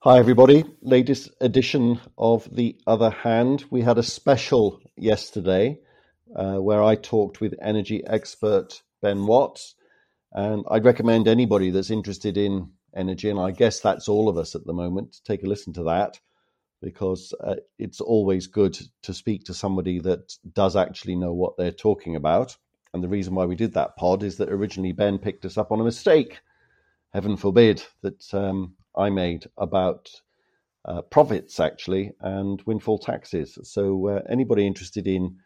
Hi everybody, latest edition of The Other Hand. We had a special yesterday where I talked with energy expert Ben Watts, and I'd recommend anybody that's interested in energy, and I guess that's all of us at the moment, take a listen to that, because it's always good to speak to somebody that does actually know what they're talking about. And the reason why we did that pod is that originally Ben picked us up on a mistake, heaven forbid, that I made about profits, actually, and windfall taxes. So anybody interested in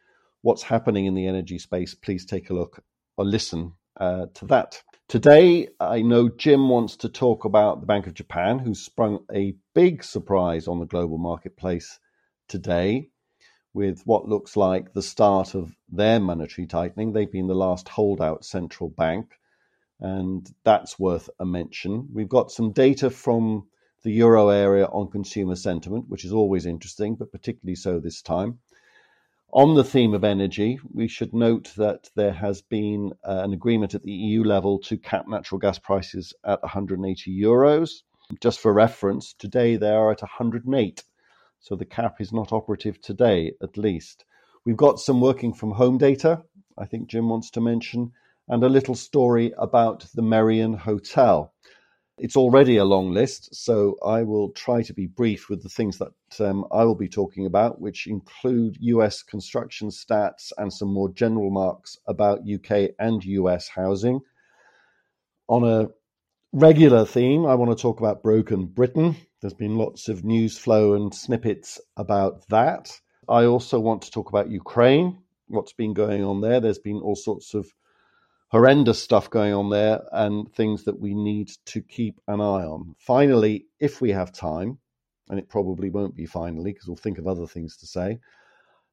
what's happening in the energy space, please take a look or listen to that. Today, I know Jim wants to talk about the Bank of Japan, who sprung a big surprise on the global marketplace today with what looks like the start of their monetary tightening. They've been the last holdout central bank, and that's worth a mention. We've got some data from the euro area on consumer sentiment, which is always interesting, but particularly so this time. On the theme of energy, we should note that there has been an agreement at the EU level to cap natural gas prices at 180 euros. Just for reference, today they are at 108. So the cap is not operative today, at least. We've got some working from home data, I think Jim wants to mention, and a little story about the Merrion Hotel. It's already a long list, so I will try to be brief with the things that I will be talking about, which include US construction stats and some more general remarks about UK and US housing. On a regular theme, I want to talk about broken Britain. There's been lots of news flow and snippets about that. I also want to talk about Ukraine, what's been going on there. There's been all sorts of horrendous stuff going on there and things that we need to keep an eye on. Finally, if we have time, and it probably won't be finally because we'll think of other things to say,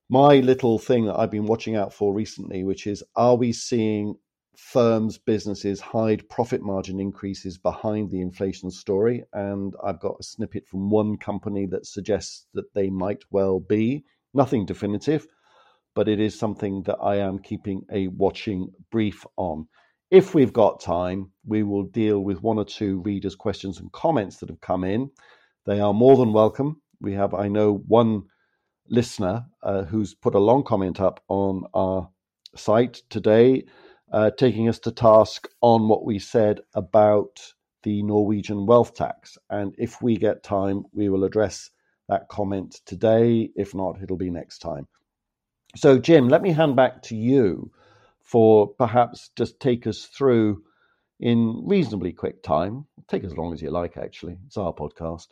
my little thing that I've been watching out for recently, which is, are we seeing firms, businesses hide profit margin increases behind the inflation story? And I've got a snippet from one company that suggests that they might well be. Nothing definitive, but it is something that I am keeping a watching brief on. If we've got time, we will deal with one or two readers' questions and comments that have come in. They are more than welcome. We have, I know, one listener who's put a long comment up on our site today, taking us to task on what we said about the Norwegian wealth tax. And if we get time, we will address that comment today. If not, it'll be next time. So, Jim, let me hand back to you for perhaps just take us through in reasonably quick time, take as long as you like, actually, it's our podcast,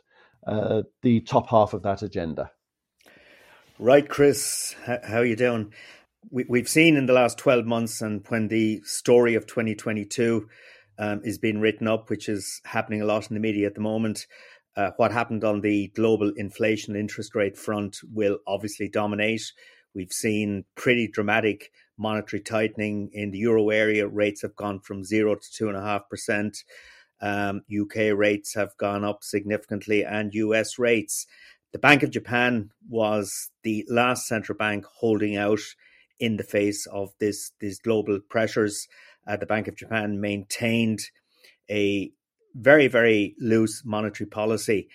the top half of that agenda. Right, Chris, how are you doing? we've seen in the last 12 months, and when the story of 2022 is being written up, which is happening a lot in the media at the moment, what happened on the global inflation and interest rate front will obviously dominate. We've seen pretty dramatic monetary tightening in the euro area. Rates have gone from 0 to 2.5%. UK rates have gone up significantly, and US rates. The Bank of Japan was the last central bank holding out in the face of these global pressures. The Bank of Japan maintained a very, very loose monetary policy.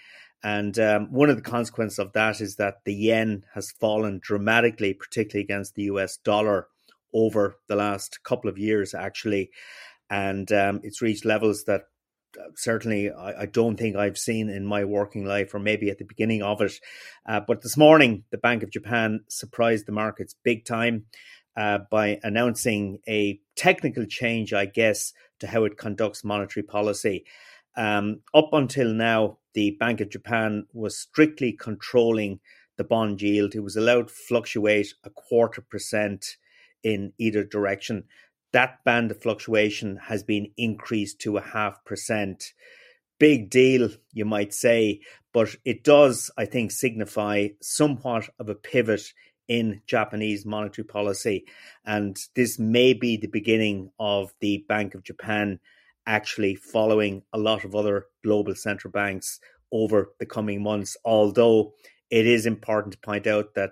And one of the consequences of that is that the yen has fallen dramatically, particularly against the US dollar over the last couple of years, actually. And it's reached levels that certainly I don't think I've seen in my working life, or maybe at the beginning of it. But this morning, the Bank of Japan surprised the markets big time by announcing a technical change, I guess, to how it conducts monetary policy. Up until now, the Bank of Japan was strictly controlling the bond yield. It was allowed to fluctuate 0.25% in either direction. That band of fluctuation has been increased to 0.5%. Big deal, you might say, but it does, I think, signify somewhat of a pivot in Japanese monetary policy. And this may be the beginning of the Bank of Japan actually following a lot of other global central banks over the coming months, although it is important to point out that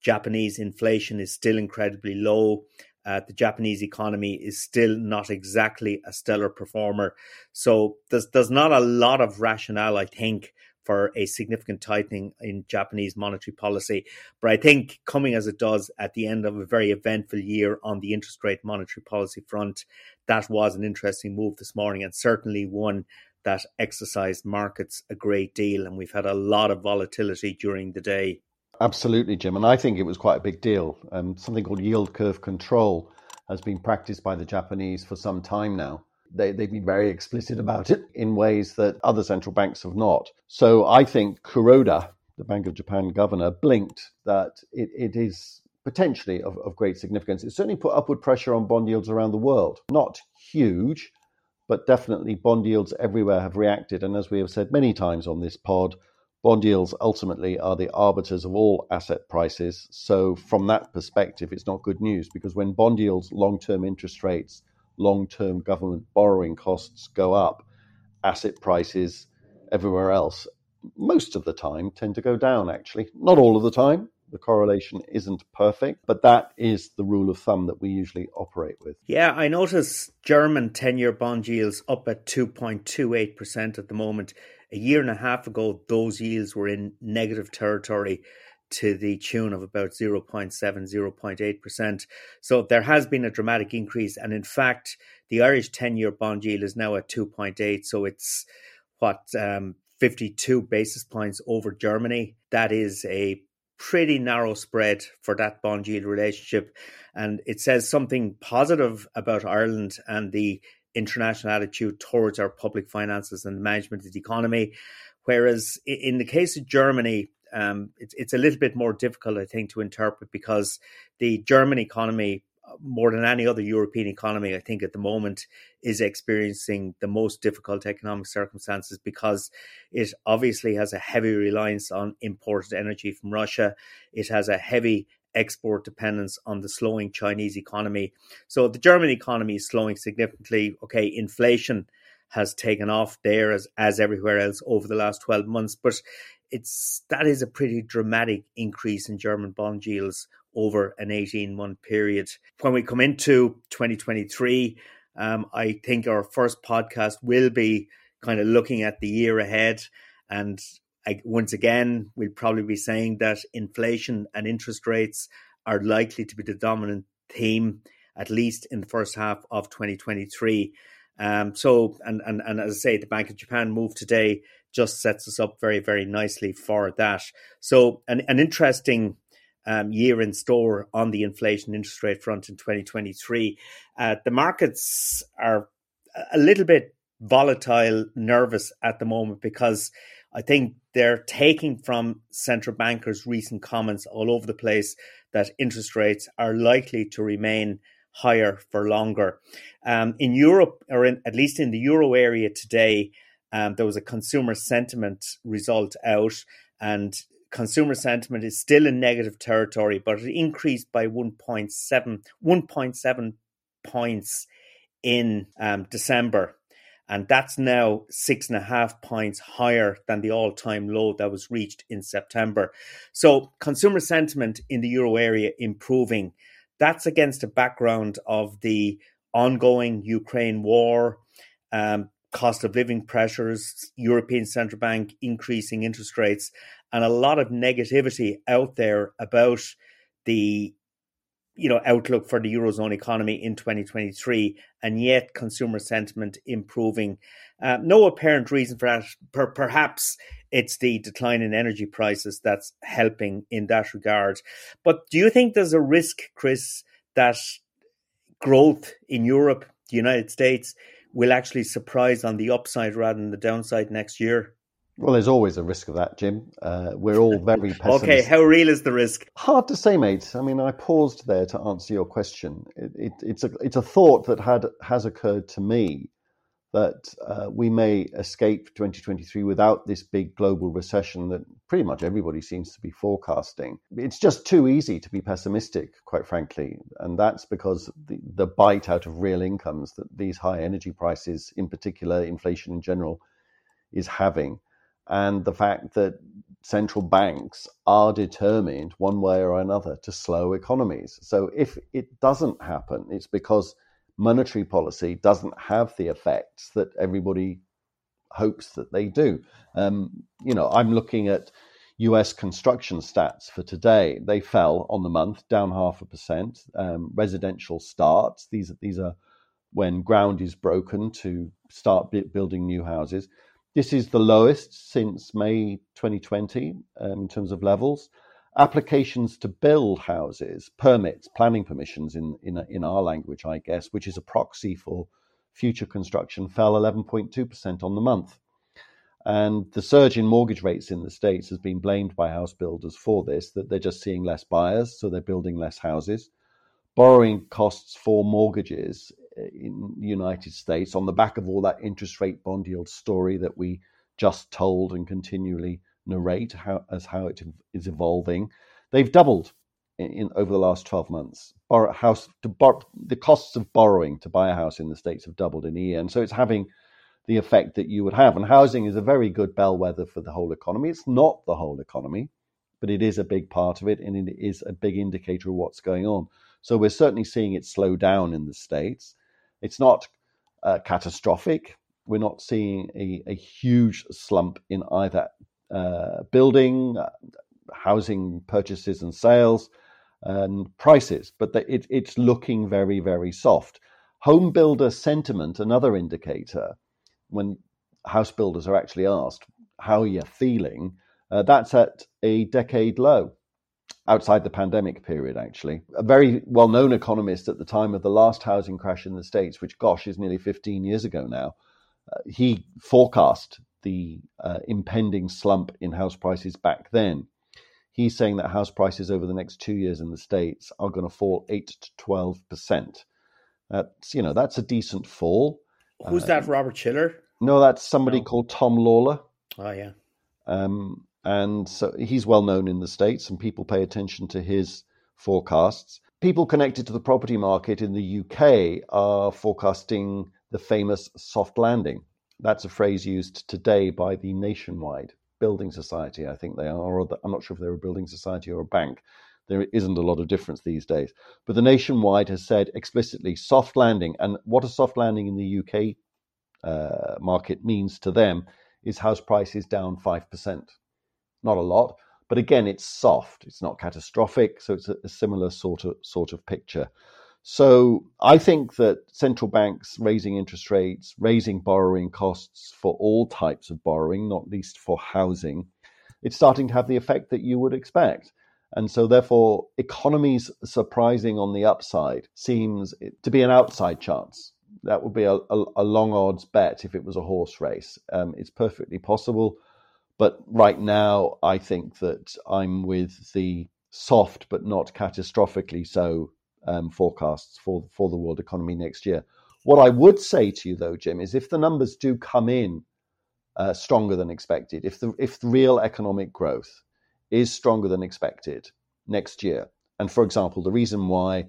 Japanese inflation is still incredibly low. The Japanese economy is still not exactly a stellar performer. So there's not a lot of rationale, I think, for a significant tightening in Japanese monetary policy. But I think coming as it does at the end of a very eventful year on the interest rate monetary policy front, that was an interesting move this morning, and certainly one that exercised markets a great deal. And we've had a lot of volatility during the day. Absolutely, Jim. And I think it was quite a big deal. Something called yield curve control has been practiced by the Japanese for some time now. They've been very explicit about it in ways that other central banks have not. So I think Kuroda, the Bank of Japan governor, blinked that it is potentially of great significance. It certainly put upward pressure on bond yields around the world. Not huge, but definitely bond yields everywhere have reacted. And as we have said many times on this pod, bond yields ultimately are the arbiters of all asset prices. So from that perspective, it's not good news, because when bond yields, long-term interest rates, long-term government borrowing costs go up, asset prices everywhere else, most of the time, tend to go down, actually. Not all of the time. The correlation isn't perfect, but that is the rule of thumb that we usually operate with. Yeah, I notice German 10-year bond yields up at 2.28% at the moment. A year and a half ago, those yields were in negative territory to the tune of about 0.7, 0.8%. So there has been a dramatic increase. And in fact, the Irish 10-year bond yield is now at 2.8. So it's, 52 basis points over Germany. That is a pretty narrow spread for that bond yield relationship. And it says something positive about Ireland and the international attitude towards our public finances and management of the economy. Whereas in the case of Germany, it's a little bit more difficult, I think, to interpret, because the German economy, more than any other European economy, I think at the moment, is experiencing the most difficult economic circumstances, because it obviously has a heavy reliance on imported energy from Russia. It has a heavy export dependence on the slowing Chinese economy. So the German economy is slowing significantly. Okay, inflation has taken off there as everywhere else over the last 12 months, but that is a pretty dramatic increase in German bond yields over an 18-month period. When we come into 2023, I think our first podcast will be kind of looking at the year ahead, and once again, we'll probably be saying that inflation and interest rates are likely to be the dominant theme, at least in the first half of 2023. So, as I say, the Bank of Japan move today just sets us up very, very nicely for that. So an interesting year in store on the inflation interest rate front in 2023. The markets are a little bit volatile, nervous at the moment, because I think they're taking from central bankers' recent comments all over the place that interest rates are likely to remain higher for longer. In Europe, or at least in the euro area today, there was a consumer sentiment result out, and consumer sentiment is still in negative territory, but it increased by 1.7 points in December. And that's now 6.5 points higher than the all-time low that was reached in September. So consumer sentiment in the euro area improving. That's against a background of the ongoing Ukraine war, cost of living pressures, European Central Bank increasing interest rates, and a lot of negativity out there about the outlook for the Eurozone economy in 2023, and yet consumer sentiment improving. No apparent reason for that. Perhaps it's the decline in energy prices that's helping in that regard. But do you think there's a risk, Chris, that growth in Europe, the United States, will actually surprise on the upside rather than the downside next year? Well, there's always a risk of that, Jim. We're all very pessimistic. Okay, how real is the risk? Hard to say, mate. I mean, I paused there to answer your question. It's a thought that has occurred to me that we may escape 2023 without this big global recession that pretty much everybody seems to be forecasting. It's just too easy to be pessimistic, quite frankly. And that's because the bite out of real incomes that these high energy prices, in particular inflation in general, is having. And the fact that central banks are determined one way or another to slow economies. So if it doesn't happen, it's because monetary policy doesn't have the effects that everybody hopes that they do. I'm looking at US construction stats for today. They fell on the month, down 0.5%. Residential starts, these are when ground is broken to start building new houses. This is the lowest since May 2020 in terms of levels. Applications to build houses, permits, planning permissions in our language, I guess, which is a proxy for future construction, fell 11.2% on the month. And the surge in mortgage rates in the States has been blamed by house builders for this, that they're just seeing less buyers, so they're building less houses. Borrowing costs for mortgages in the United States, on the back of all that interest rate bond yield story that we just told and continually narrate how it is evolving, they've doubled in over the last 12 months. The costs of borrowing to buy a house in the States have doubled in a year, and so it's having the effect that you would have. And housing is a very good bellwether for the whole economy. It's not the whole economy, but it is a big part of it, and it is a big indicator of what's going on. So we're certainly seeing it slow down in the States. It's not catastrophic. We're not seeing a huge slump in either building, housing purchases and sales, and prices, but it's looking very, very soft. Home builder sentiment, another indicator, when house builders are actually asked, how are you feeling? That's at a decade low outside the pandemic period, actually. A very well-known economist at the time of the last housing crash in the States, which, gosh, is nearly 15 years ago now, he forecast the impending slump in house prices back then. He's saying that house prices over the next 2 years in the States are going to fall 8 to 12%. That's a decent fall. Who's that? Robert Shiller? No, that's somebody called Tom Lawler. Oh yeah. And so he's well known in the States, and people pay attention to his forecasts. People connected to the property market in the UK are forecasting the famous soft landing. That's a phrase used today by the Nationwide Building Society, I think they are. I'm not sure if they're a building society or a bank. There isn't a lot of difference these days. But the Nationwide has said explicitly soft landing. And what a soft landing in the UK market means to them is house prices down 5%. Not a lot, but again, it's soft. It's not catastrophic, so it's a similar sort of picture. So I think that central banks raising interest rates, raising borrowing costs for all types of borrowing, not least for housing, it's starting to have the effect that you would expect. And so therefore, economies surprising on the upside seems to be an outside chance. That would be a long odds bet if it was a horse race. It's perfectly possible. But right now, I think that I'm with the soft but not catastrophically so forecasts for the world economy next year. What I would say to you, though, Jim, is if the numbers do come in stronger than expected, if the real economic growth is stronger than expected next year, and, for example, the reason why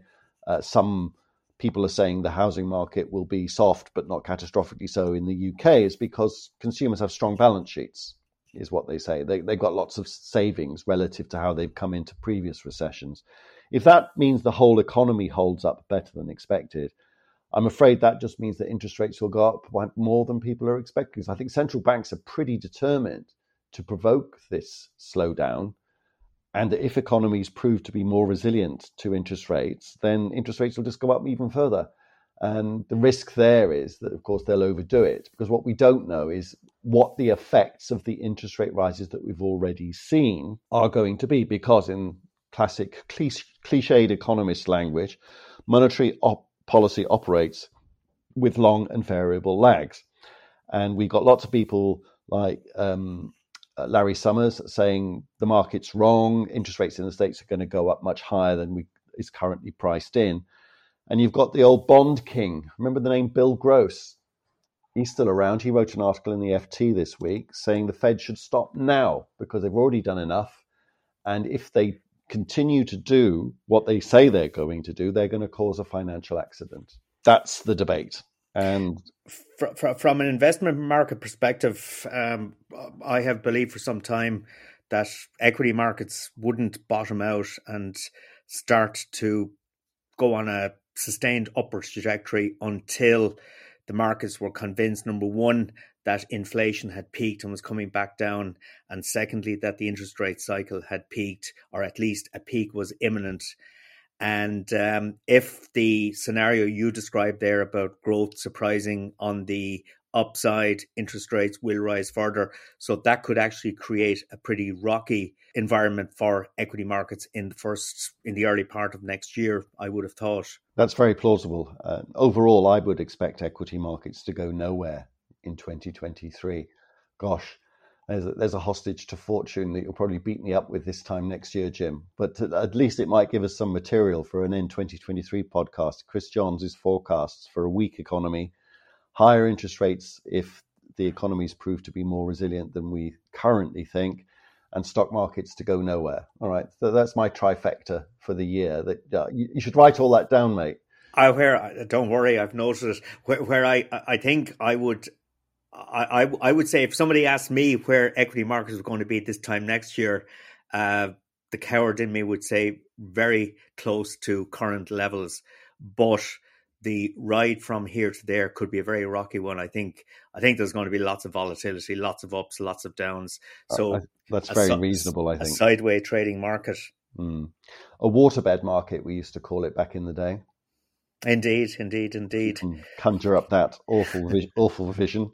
some people are saying the housing market will be soft but not catastrophically so in the UK is because consumers have strong balance sheets, is what they say. They've got lots of savings relative to how they've come into previous recessions. If that means the whole economy holds up better than expected, I'm afraid that just means that interest rates will go up more than people are expecting. So I think central banks are pretty determined to provoke this slowdown, and that if economies prove to be more resilient to interest rates, then interest rates will just go up even further. And the risk there is that, of course, they'll overdo it, because what we don't know is what the effects of the interest rate rises that we've already seen are going to be, because in classic cliched economist language, monetary policy operates with long and variable lags. And we've got lots of people like Larry Summers saying the market's wrong, interest rates in the States are going to go up much higher than is currently priced in. And you've got the old bond king. Remember the name Bill Gross? He's still around. He wrote an article in the FT this week saying the Fed should stop now because they've already done enough. And if they continue to do what they say they're going to do, they're going to cause a financial accident. That's the debate. And from an investment market perspective, I have believed for some time that equity markets wouldn't bottom out and start to go on a sustained upward trajectory until the markets were convinced, number one, that inflation had peaked and was coming back down, and secondly, that the interest rate cycle had peaked, or at least a peak was imminent. And if the scenario you described there about growth surprising on the upside, interest rates will rise further. So that could actually create a pretty rocky environment for equity markets in the early part of next year, I would have thought. That's very plausible. Overall, I would expect equity markets to go nowhere in 2023. Gosh. There's a hostage to fortune that you'll probably beat me up with this time next year, Jim. But at least it might give us some material for an in 2023 podcast. Chris Johns' forecasts for a weak economy, higher interest rates if the economies prove to be more resilient than we currently think, and stock markets to go nowhere. All right, so that's my trifecta for the year. That you should write all that down, mate. Don't worry, I've noted it. I would say if somebody asked me where equity markets were going to be this time next year, the coward in me would say very close to current levels. But the ride from here to there could be a very rocky one. I think there's going to be lots of volatility, lots of ups, lots of downs. So that's very reasonable, I think. A sideways trading market. A waterbed market, we used to call it back in the day. Indeed. Conjure up that awful vision.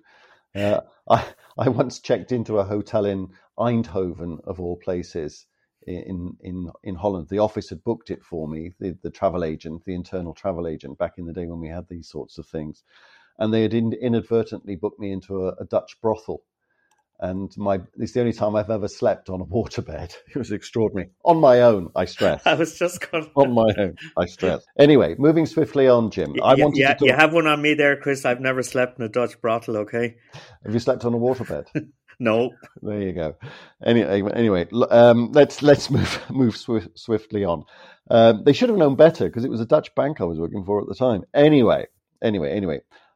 I once checked into a hotel in Eindhoven, of all places, in Holland. The office had booked it for me, the travel agent, the internal travel agent, back in the day when we had these sorts of things. And they had inadvertently booked me into a Dutch brothel. And it's the only time I've ever slept on a waterbed. It was extraordinary. On my own, I stress. I was just going to... On my own, I stress. Anyway, moving swiftly on, Jim. I wanted to talk... You have one on me there, Chris. I've never slept in a Dutch brothel, okay? Have you slept on a waterbed? No. There you go. Anyway, let's move swiftly on. They should have known better, because it was a Dutch bank I was working for at the time. Anyway.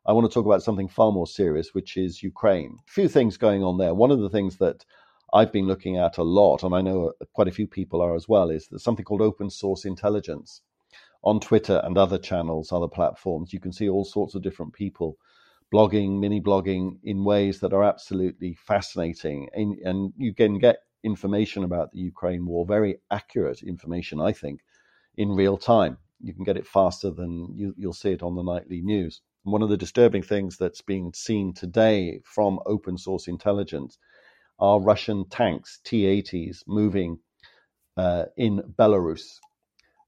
I want to talk about something far more serious, which is Ukraine. A few things going on there. One of the things that I've been looking at a lot, and I know quite a few people are as well, is something called open source intelligence. On Twitter and other channels, other platforms, you can see all sorts of different people blogging, mini-blogging in ways that are absolutely fascinating. And you can get information about the Ukraine war, very accurate information, I think, in real time. You can get it faster than you'll see it on the nightly news. One of the disturbing things that's being seen today from open source intelligence are Russian tanks, T-80s, moving in Belarus.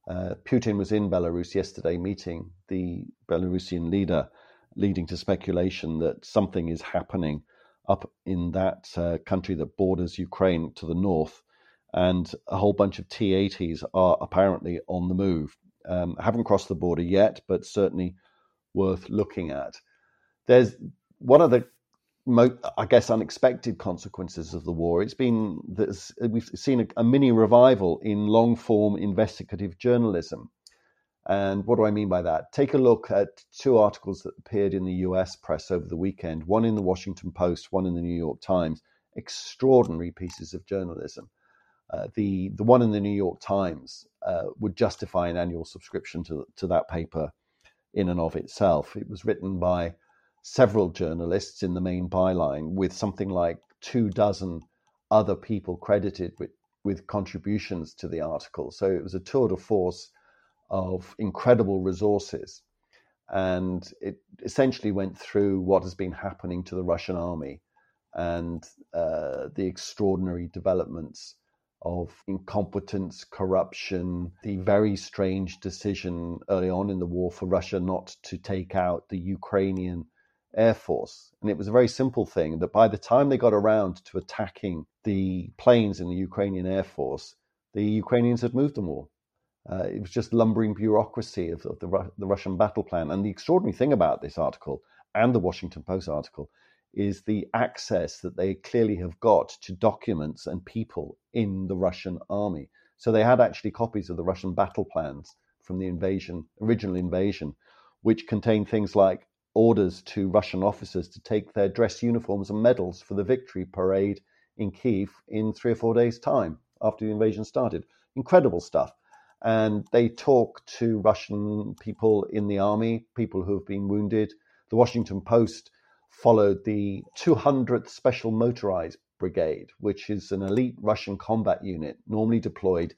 Putin was in Belarus yesterday meeting the Belarusian leader, leading to speculation that something is happening up in that country that borders Ukraine to the north. And a whole bunch of T-80s are apparently on the move. Haven't crossed the border yet, but certainly worth looking at. There's one of the, unexpected consequences of the war. It's been this, we've seen a mini revival in long-form investigative journalism. And what do I mean by that? Take a look at two articles that appeared in the US press over the weekend, one in the Washington Post, one in the New York Times. Extraordinary pieces of journalism. The one in the New York Times would justify an annual subscription to that paper in and of itself. It was written by several journalists in the main byline with something like 24 other people credited with contributions to the article. So it was a tour de force of incredible resources. And it essentially went through what has been happening to the Russian army and the extraordinary developments of incompetence, corruption, the very strange decision early on in the war for Russia not to take out the Ukrainian Air Force. And it was a very simple thing that by the time they got around to attacking the planes in the Ukrainian Air Force, the Ukrainians had moved them all. It was just lumbering bureaucracy of the Russian battle plan. And the extraordinary thing about this article and the Washington Post article is the access that they clearly have got to documents and people in the Russian army. So they had actually copies of the Russian battle plans from the original invasion, which contained things like orders to Russian officers to take their dress uniforms and medals for the victory parade in Kyiv in 3 or 4 days' time after the invasion started. Incredible stuff. And they talk to Russian people in the army, people who have been wounded. The Washington Post followed the 200th Special Motorized Brigade, which is an elite Russian combat unit normally deployed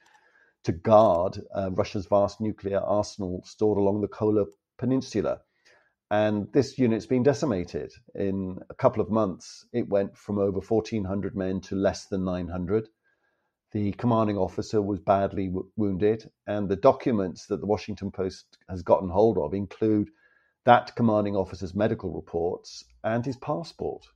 to guard Russia's vast nuclear arsenal stored along the Kola Peninsula. And this unit's been decimated. In a couple of months, it went from over 1,400 men to less than 900. The commanding officer was badly wounded, and the documents that the Washington Post has gotten hold of include that commanding officer's medical reports and his passport.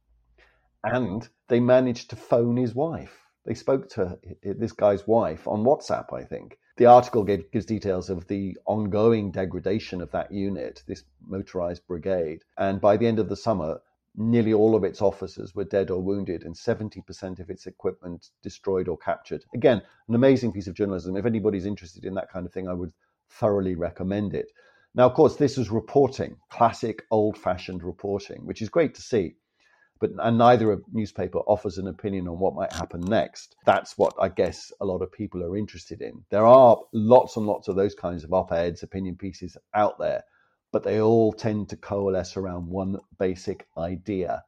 And they managed to phone his wife. They spoke to this guy's wife on WhatsApp, I think. The article gives details of the ongoing degradation of that unit, this motorized brigade. And by the end of the summer, nearly all of its officers were dead or wounded, and 70% of its equipment destroyed or captured. Again, an amazing piece of journalism. If anybody's interested in that kind of thing, I would thoroughly recommend it. Now, of course, this is reporting, classic old-fashioned reporting, which is great to see. And neither a newspaper offers an opinion on what might happen next. That's what I guess a lot of people are interested in. There are lots and lots of those kinds of op-eds, opinion pieces out there, but they all tend to coalesce around one basic idea.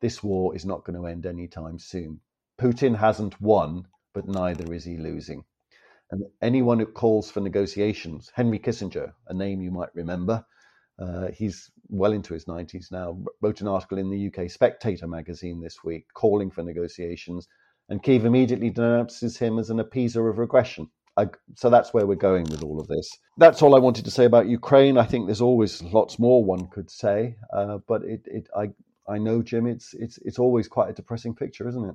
This war is not going to end anytime soon. Putin hasn't won, but neither is he losing. And anyone who calls for negotiations, Henry Kissinger, a name you might remember, he's well into his 90s now, wrote an article in the UK Spectator magazine this week calling for negotiations, and Kyiv immediately denounces him as an appeaser of regression. So that's where we're going with all of this. That's all I wanted to say about Ukraine. I think there's always lots more one could say, but I know, Jim, it's always quite a depressing picture, isn't it?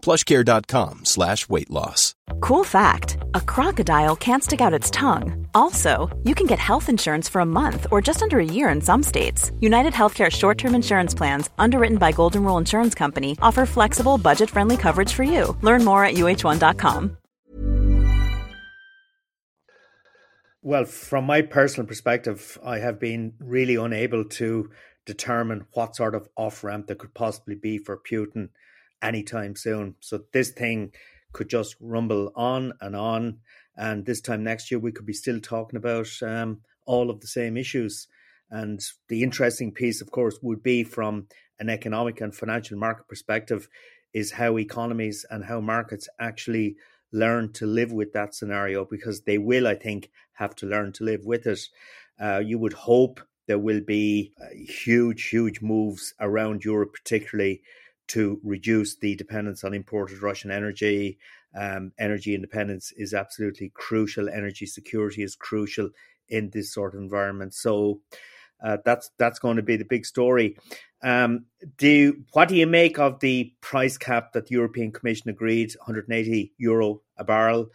PlushCare.com/weight-loss. Cool fact, a crocodile can't stick out its tongue. Also, you can get health insurance for a month or just under a year in some states. United Healthcare short-term insurance plans, underwritten by Golden Rule Insurance Company, offer flexible, budget-friendly coverage for you. Learn more at uh1.com. Well, from my personal perspective, I have been really unable to determine what sort of off-ramp there could possibly be for Putin anytime soon. So this thing could just rumble on. And this time next year, we could be still talking about all of the same issues. And the interesting piece, of course, would be from an economic and financial market perspective is how economies and how markets actually learn to live with that scenario, because they will, I think, have to learn to live with it. You would hope there will be huge moves around Europe, particularly to reduce the dependence on imported Russian energy. Energy independence is absolutely crucial. Energy security is crucial in this sort of environment. So that's going to be the big story. What do you make of the price cap that the European Commission agreed, €180 a barrel?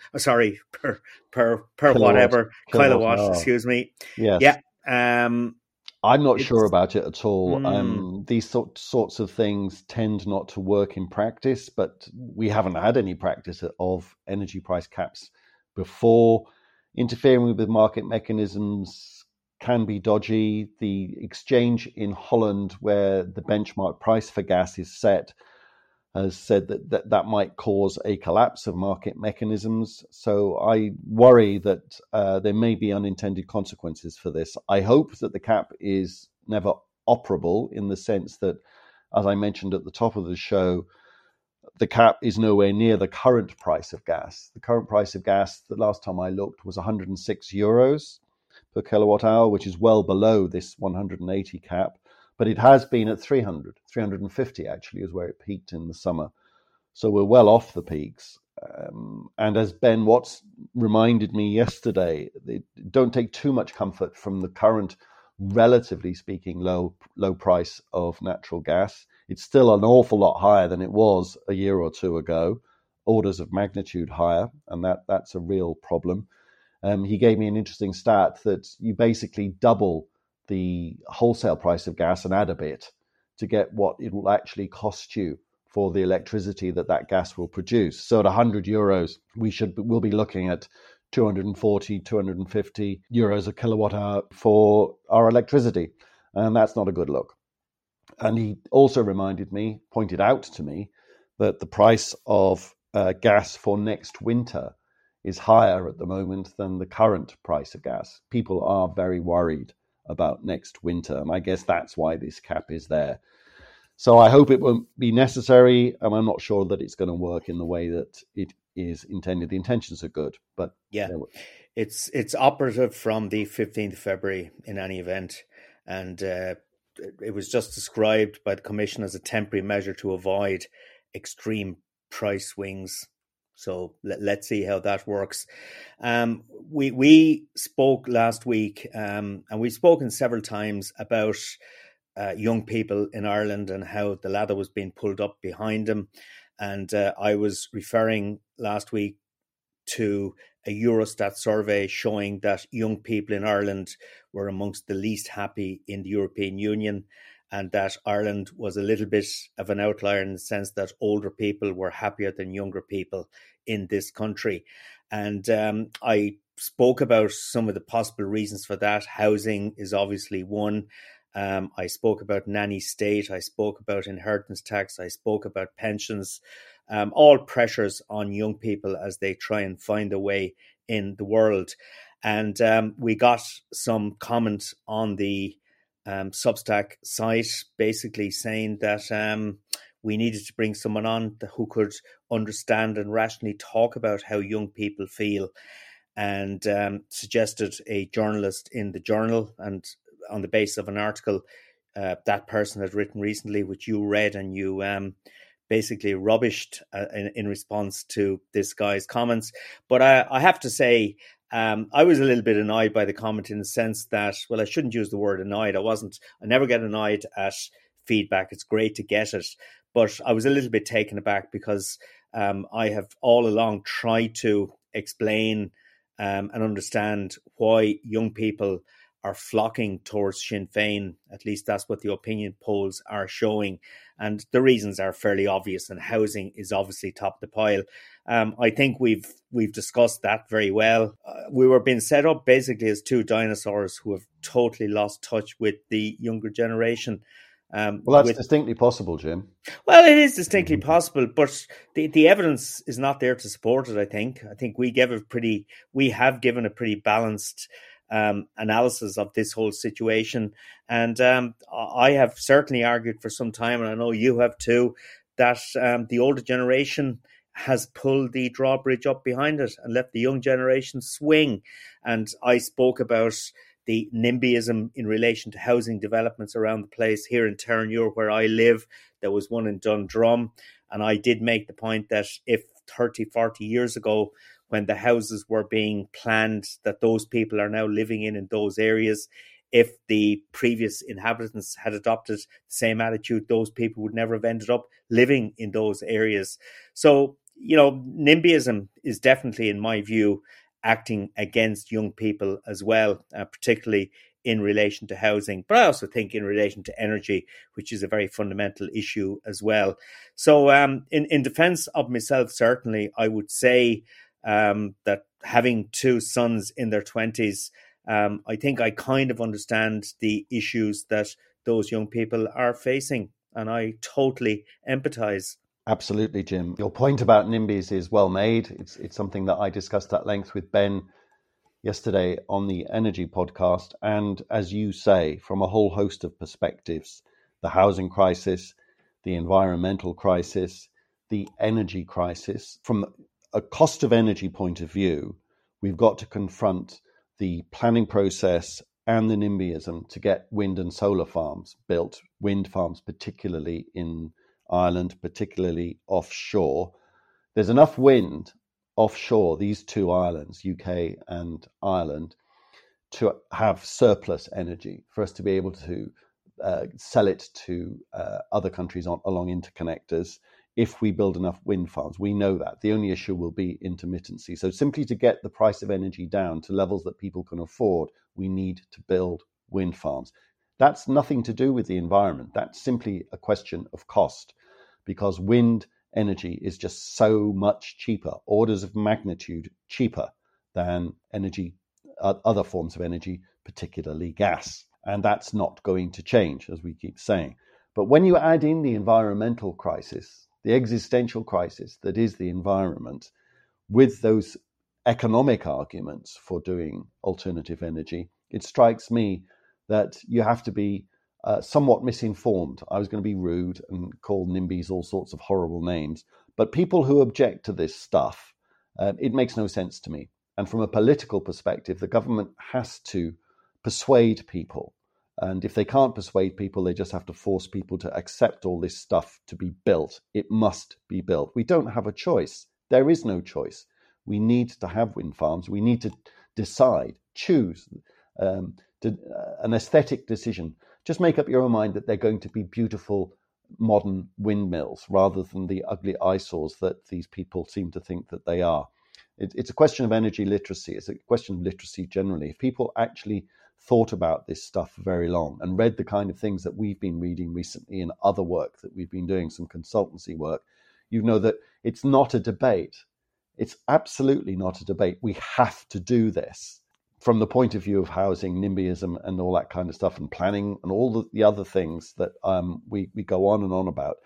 Per kilowatt. Kilowatt. Yes. Yeah. I'm not sure about it at all. These sorts of things tend not to work in practice, but we haven't had any practice of energy price caps before. Interfering with market mechanisms can be dodgy. The exchange in Holland, where the benchmark price for gas is set, has said that might cause a collapse of market mechanisms. So I worry that there may be unintended consequences for this. I hope that the cap is never operable, in the sense that, as I mentioned at the top of the show, the cap is nowhere near the current price of gas. The current price of gas, the last time I looked, was €106 per kilowatt hour, which is well below this 180 cap. But it has been at 350 actually is where it peaked in the summer. So we're well off the peaks. And as Ben Watts reminded me yesterday, don't take too much comfort from the current, relatively speaking, low price of natural gas. It's still an awful lot higher than it was a year or two ago, orders of magnitude higher, and that's a real problem. He gave me an interesting stat that you basically double the wholesale price of gas and add a bit to get what it will actually cost you for the electricity that gas will produce. So at €100, we'll be looking at 240, 250 euros a kilowatt hour for our electricity. And that's not a good look. And he also pointed out to me that the price of gas for next winter is higher at the moment than the current price of gas. People are very worried about next winter, and I guess that's why this cap is there. So I hope it won't be necessary, and I'm not sure that it's going to work in the way that it is intended. The intentions are good, but yeah, it's operative from the 15th of February in any event, and it was just described by the Commission as a temporary measure to avoid extreme price swings. So let's see how that works. We spoke last week, and we've spoken several times about young people in Ireland and how the ladder was being pulled up behind them. And I was referring last week to a Eurostat survey showing that young people in Ireland were amongst the least happy in the European Union, and that Ireland was a little bit of an outlier in the sense that older people were happier than younger people in this country. And I spoke about some of the possible reasons for that. Housing is obviously one. I spoke about nanny state. I spoke about inheritance tax. I spoke about pensions, all pressures on young people as they try and find a way in the world. And we got some comment on the Substack site, basically saying that we needed to bring someone on who could understand and rationally talk about how young people feel, and suggested a journalist in the Journal. And on the basis of an article that person had written recently, which you read and you basically rubbished in response to this guy's comments. But I have to say, I was a little bit annoyed by the comment, in the sense that, well, I shouldn't use the word annoyed. I never get annoyed at feedback. It's great to get it. But I was a little bit taken aback, because I have all along tried to explain and understand why young people are flocking towards Sinn Fein. At least that's what the opinion polls are showing. And the reasons are fairly obvious, and housing is obviously top of the pile. I think we've discussed that very well. We were being set up basically as two dinosaurs who have totally lost touch with the younger generation. Well, that's distinctly possible, Jim. Well, it is distinctly possible, but the evidence is not there to support it, I think. I think we have given a pretty balanced analysis of this whole situation. And I have certainly argued for some time, and I know you have too, that the older generation has pulled the drawbridge up behind it and left the young generation swing. And I spoke about the NIMBYism in relation to housing developments around the place. Here in Terenure, where I live, there was one in Dundrum. And I did make the point that if 30, 40 years ago, when the houses were being planned that those people are now living in those areas, if the previous inhabitants had adopted the same attitude, those people would never have ended up living in those areas. So, you know, NIMBYism is definitely, in my view, acting against young people as well, particularly in relation to housing. But I also think in relation to energy, which is a very fundamental issue as well. So in defence of myself, certainly, I would say that having two sons in their 20s, I think I kind of understand the issues that those young people are facing. And I totally empathise. Absolutely, Jim. Your point about NIMBYs is well made. It's something that I discussed at length with Ben yesterday on the Energy podcast. And as you say, from a whole host of perspectives, the housing crisis, the environmental crisis, the energy crisis, from a cost of energy point of view, we've got to confront the planning process and the NIMBYism to get wind and solar farms built, wind farms particularly in Ireland, particularly offshore. There's enough wind offshore, these two islands, UK and Ireland, to have surplus energy for us to be able to sell it to other countries along interconnectors if we build enough wind farms. We know that. The only issue will be intermittency. So simply to get the price of energy down to levels that people can afford, we need to build wind farms. That's nothing to do with the environment. That's simply a question of cost, because wind energy is just so much cheaper, orders of magnitude cheaper than energy, other forms of energy, particularly gas. And that's not going to change, as we keep saying. But when you add in the environmental crisis, the existential crisis that is the environment, with those economic arguments for doing alternative energy, it strikes me that you have to be somewhat misinformed. I was going to be rude and call NIMBYs all sorts of horrible names, but people who object to this stuff, it makes no sense to me. And from a political perspective, the government has to persuade people. And if they can't persuade people, they just have to force people to accept all this stuff to be built. It must be built. We don't have a choice. There is no choice. We need to have wind farms. We need to decide, choose, an aesthetic decision. Just make up your own mind that they're going to be beautiful modern windmills rather than the ugly eyesores that these people seem to think that they are. It's a question of energy literacy. It's a question of literacy generally. If people actually thought about this stuff for very long and read the kind of things that we've been reading recently in other work that we've been doing, some consultancy work, you know that it's not a debate. It's absolutely not a debate. We have to do this. From the point of view of housing, NIMBYism and all that kind of stuff and planning and all the other things that we go on and on about,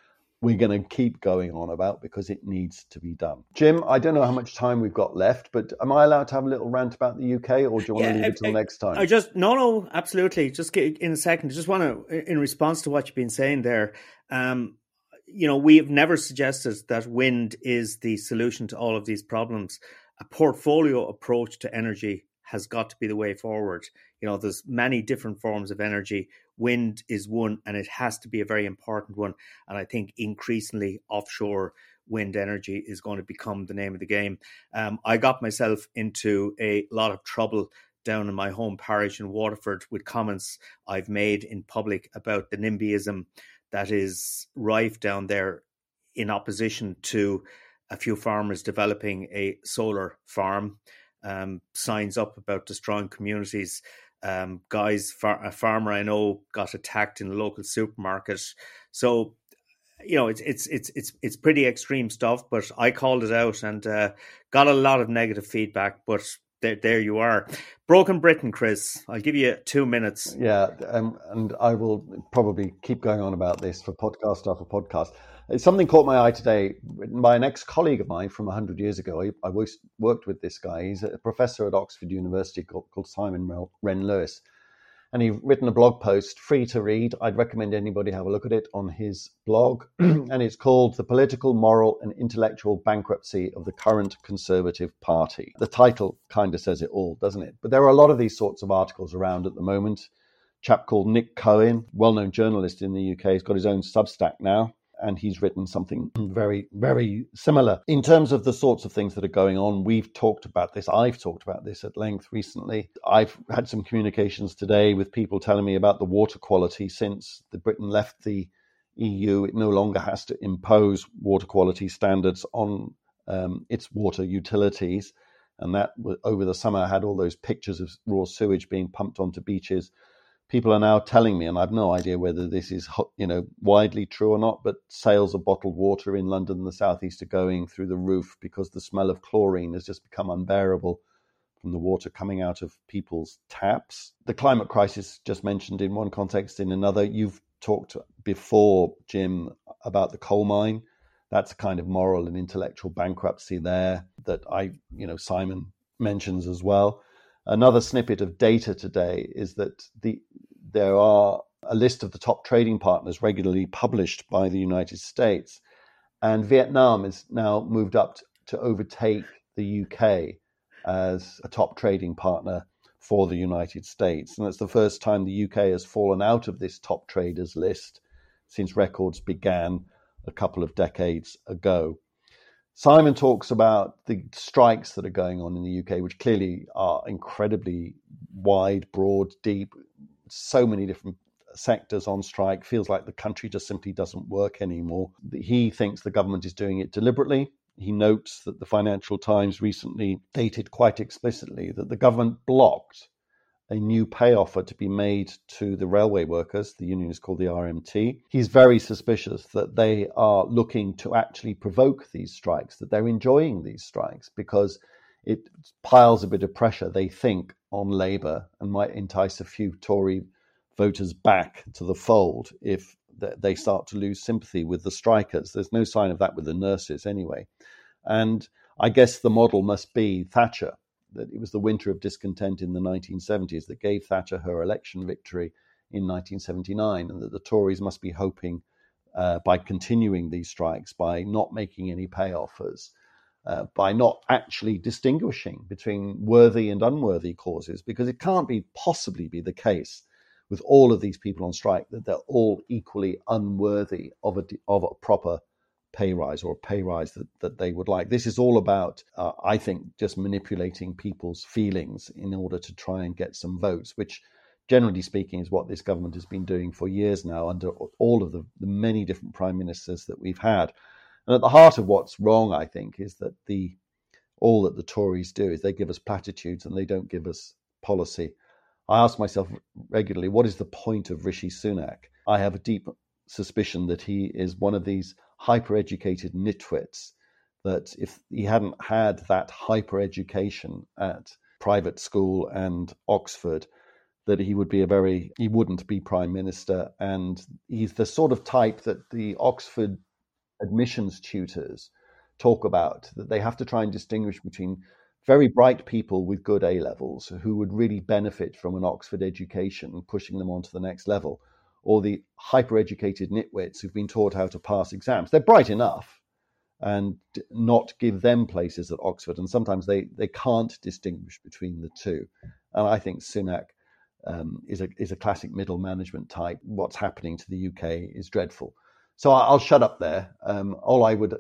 we're going to keep going on about because it needs to be done. Jim, I don't know how much time we've got left, but am I allowed to have a little rant about the UK or do you want to leave it till next time? No, absolutely. Just in a second. I just want to, in response to what you've been saying there, you know, we have never suggested that wind is the solution to all of these problems. A portfolio approach to energy has got to be the way forward. You know, there's many different forms of energy. Wind is one, and it has to be a very important one. And I think increasingly offshore wind energy is going to become the name of the game. I got myself into a lot of trouble down in my home parish in Waterford with comments I've made in public about the NIMBYism that is rife down there in opposition to a few farmers developing a solar farm. Signs up about destroying communities. A farmer I know got attacked in a local supermarket. So, you know, it's pretty extreme stuff. But I called it out and got a lot of negative feedback. But there you are. Broken Britain, Chris. I'll give you 2 minutes. Yeah, and I will probably keep going on about this for podcast after podcast. Something caught my eye today. By an ex-colleague of mine from 100 years ago, I worked with this guy. He's a professor at Oxford University called Simon Wren-Lewis. And he's written a blog post, free to read. I'd recommend anybody have a look at it on his blog. And it's called The Political, Moral and Intellectual Bankruptcy of the Current Conservative Party. The title kind of says it all, doesn't it? But there are a lot of these sorts of articles around at the moment. A chap called Nick Cohen, well-known journalist in the UK, he's got his own Substack now. And he's written something very, very similar. In terms of the sorts of things that are going on, we've talked about this. I've talked about this at length recently. I've had some communications today with people telling me about the water quality. Since Britain left the EU, it no longer has to impose water quality standards on its water utilities. And that, over the summer, had all those pictures of raw sewage being pumped onto beaches. People are now telling me, and I've no idea whether this is, widely true or not, but sales of bottled water in London and the southeast are going through the roof because the smell of chlorine has just become unbearable from the water coming out of people's taps. The climate crisis just mentioned in one context, in another. You've talked before, Jim, about the coal mine. That's a kind of moral and intellectual bankruptcy there that Simon mentions as well. Another snippet of data today is that there are a list of the top trading partners regularly published by the United States, and Vietnam is now moved up to overtake the UK as a top trading partner for the United States. And that's the first time the UK has fallen out of this top traders list since records began a couple of decades ago. Simon talks about the strikes that are going on in the UK, which clearly are incredibly wide, broad, deep, so many different sectors on strike. Feels like the country just simply doesn't work anymore. He thinks the government is doing it deliberately. He notes that the Financial Times recently stated quite explicitly that the government blocked a new pay offer to be made to the railway workers. The union is called the RMT. He's very suspicious that they are looking to actually provoke these strikes, that they're enjoying these strikes, because it piles a bit of pressure, they think, on Labour and might entice a few Tory voters back to the fold if they start to lose sympathy with the strikers. There's no sign of that with the nurses anyway. And I guess the model must be Thatcher. That it was the winter of discontent in the 1970s that gave Thatcher her election victory in 1979, and that the Tories must be hoping by continuing these strikes, by not making any pay offers, by not actually distinguishing between worthy and unworthy causes, because it can't be possibly be the case with all of these people on strike that they're all equally unworthy of a proper pay rise, or a pay rise that they would like. This is all about, I think, just manipulating people's feelings in order to try and get some votes, which generally speaking is what this government has been doing for years now under all of the many different prime ministers that we've had. And at the heart of what's wrong, I think, is that all that the Tories do is they give us platitudes and they don't give us policy. I ask myself regularly, what is the point of Rishi Sunak? I have a deep suspicion that he is one of these hyper-educated nitwits, that if he hadn't had that hyper-education at private school and Oxford, that he wouldn't be prime minister. And he's the sort of type that the Oxford admissions tutors talk about, that they have to try and distinguish between very bright people with good A levels who would really benefit from an Oxford education, pushing them on to the next level, or the hyper-educated nitwits who've been taught how to pass exams. They're bright enough, and not give them places at Oxford. And sometimes they can't distinguish between the two. And I think Sunak is a classic middle management type. What's happening to the UK is dreadful. So I'll shut up there. All I would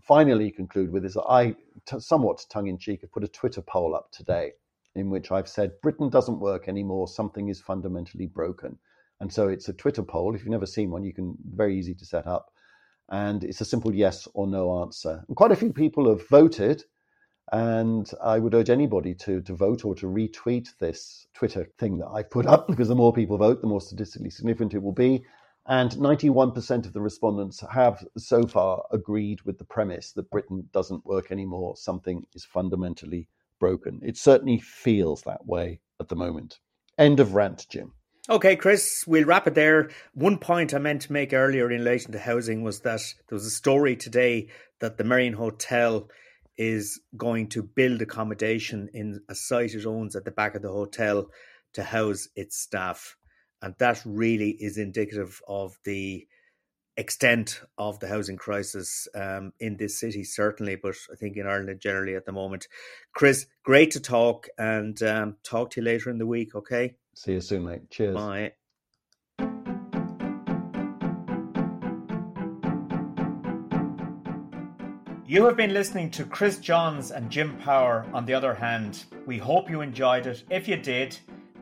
finally conclude with is that I, somewhat tongue-in-cheek, have put a Twitter poll up today in which I've said, Britain doesn't work anymore, something is fundamentally broken. And so it's a Twitter poll. If you've never seen one, very easy to set up. And it's a simple yes or no answer. And quite a few people have voted. And I would urge anybody to vote or to retweet this Twitter thing that I've put up, because the more people vote, the more statistically significant it will be. And 91% of the respondents have so far agreed with the premise that Britain doesn't work anymore. Something is fundamentally broken. It certainly feels that way at the moment. End of rant, Jim. Okay, Chris, we'll wrap it there. One point I meant to make earlier in relation to housing was that there was a story today that the Merrion Hotel is going to build accommodation in a site it owns at the back of the hotel to house its staff. And that really is indicative of the extent of the housing crisis in this city, certainly, but I think in Ireland generally at the moment. Chris, great to talk, and talk to you later in the week, okay? See you soon, mate. Cheers. Bye. You have been listening to Chris Johns and Jim Power on The Other Hand. We hope you enjoyed it. If you did,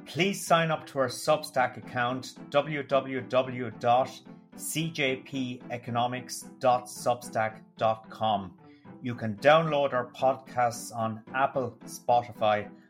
please sign up to our Substack account, www.cjpeconomics.substack.com. You can download our podcasts on Apple, Spotify,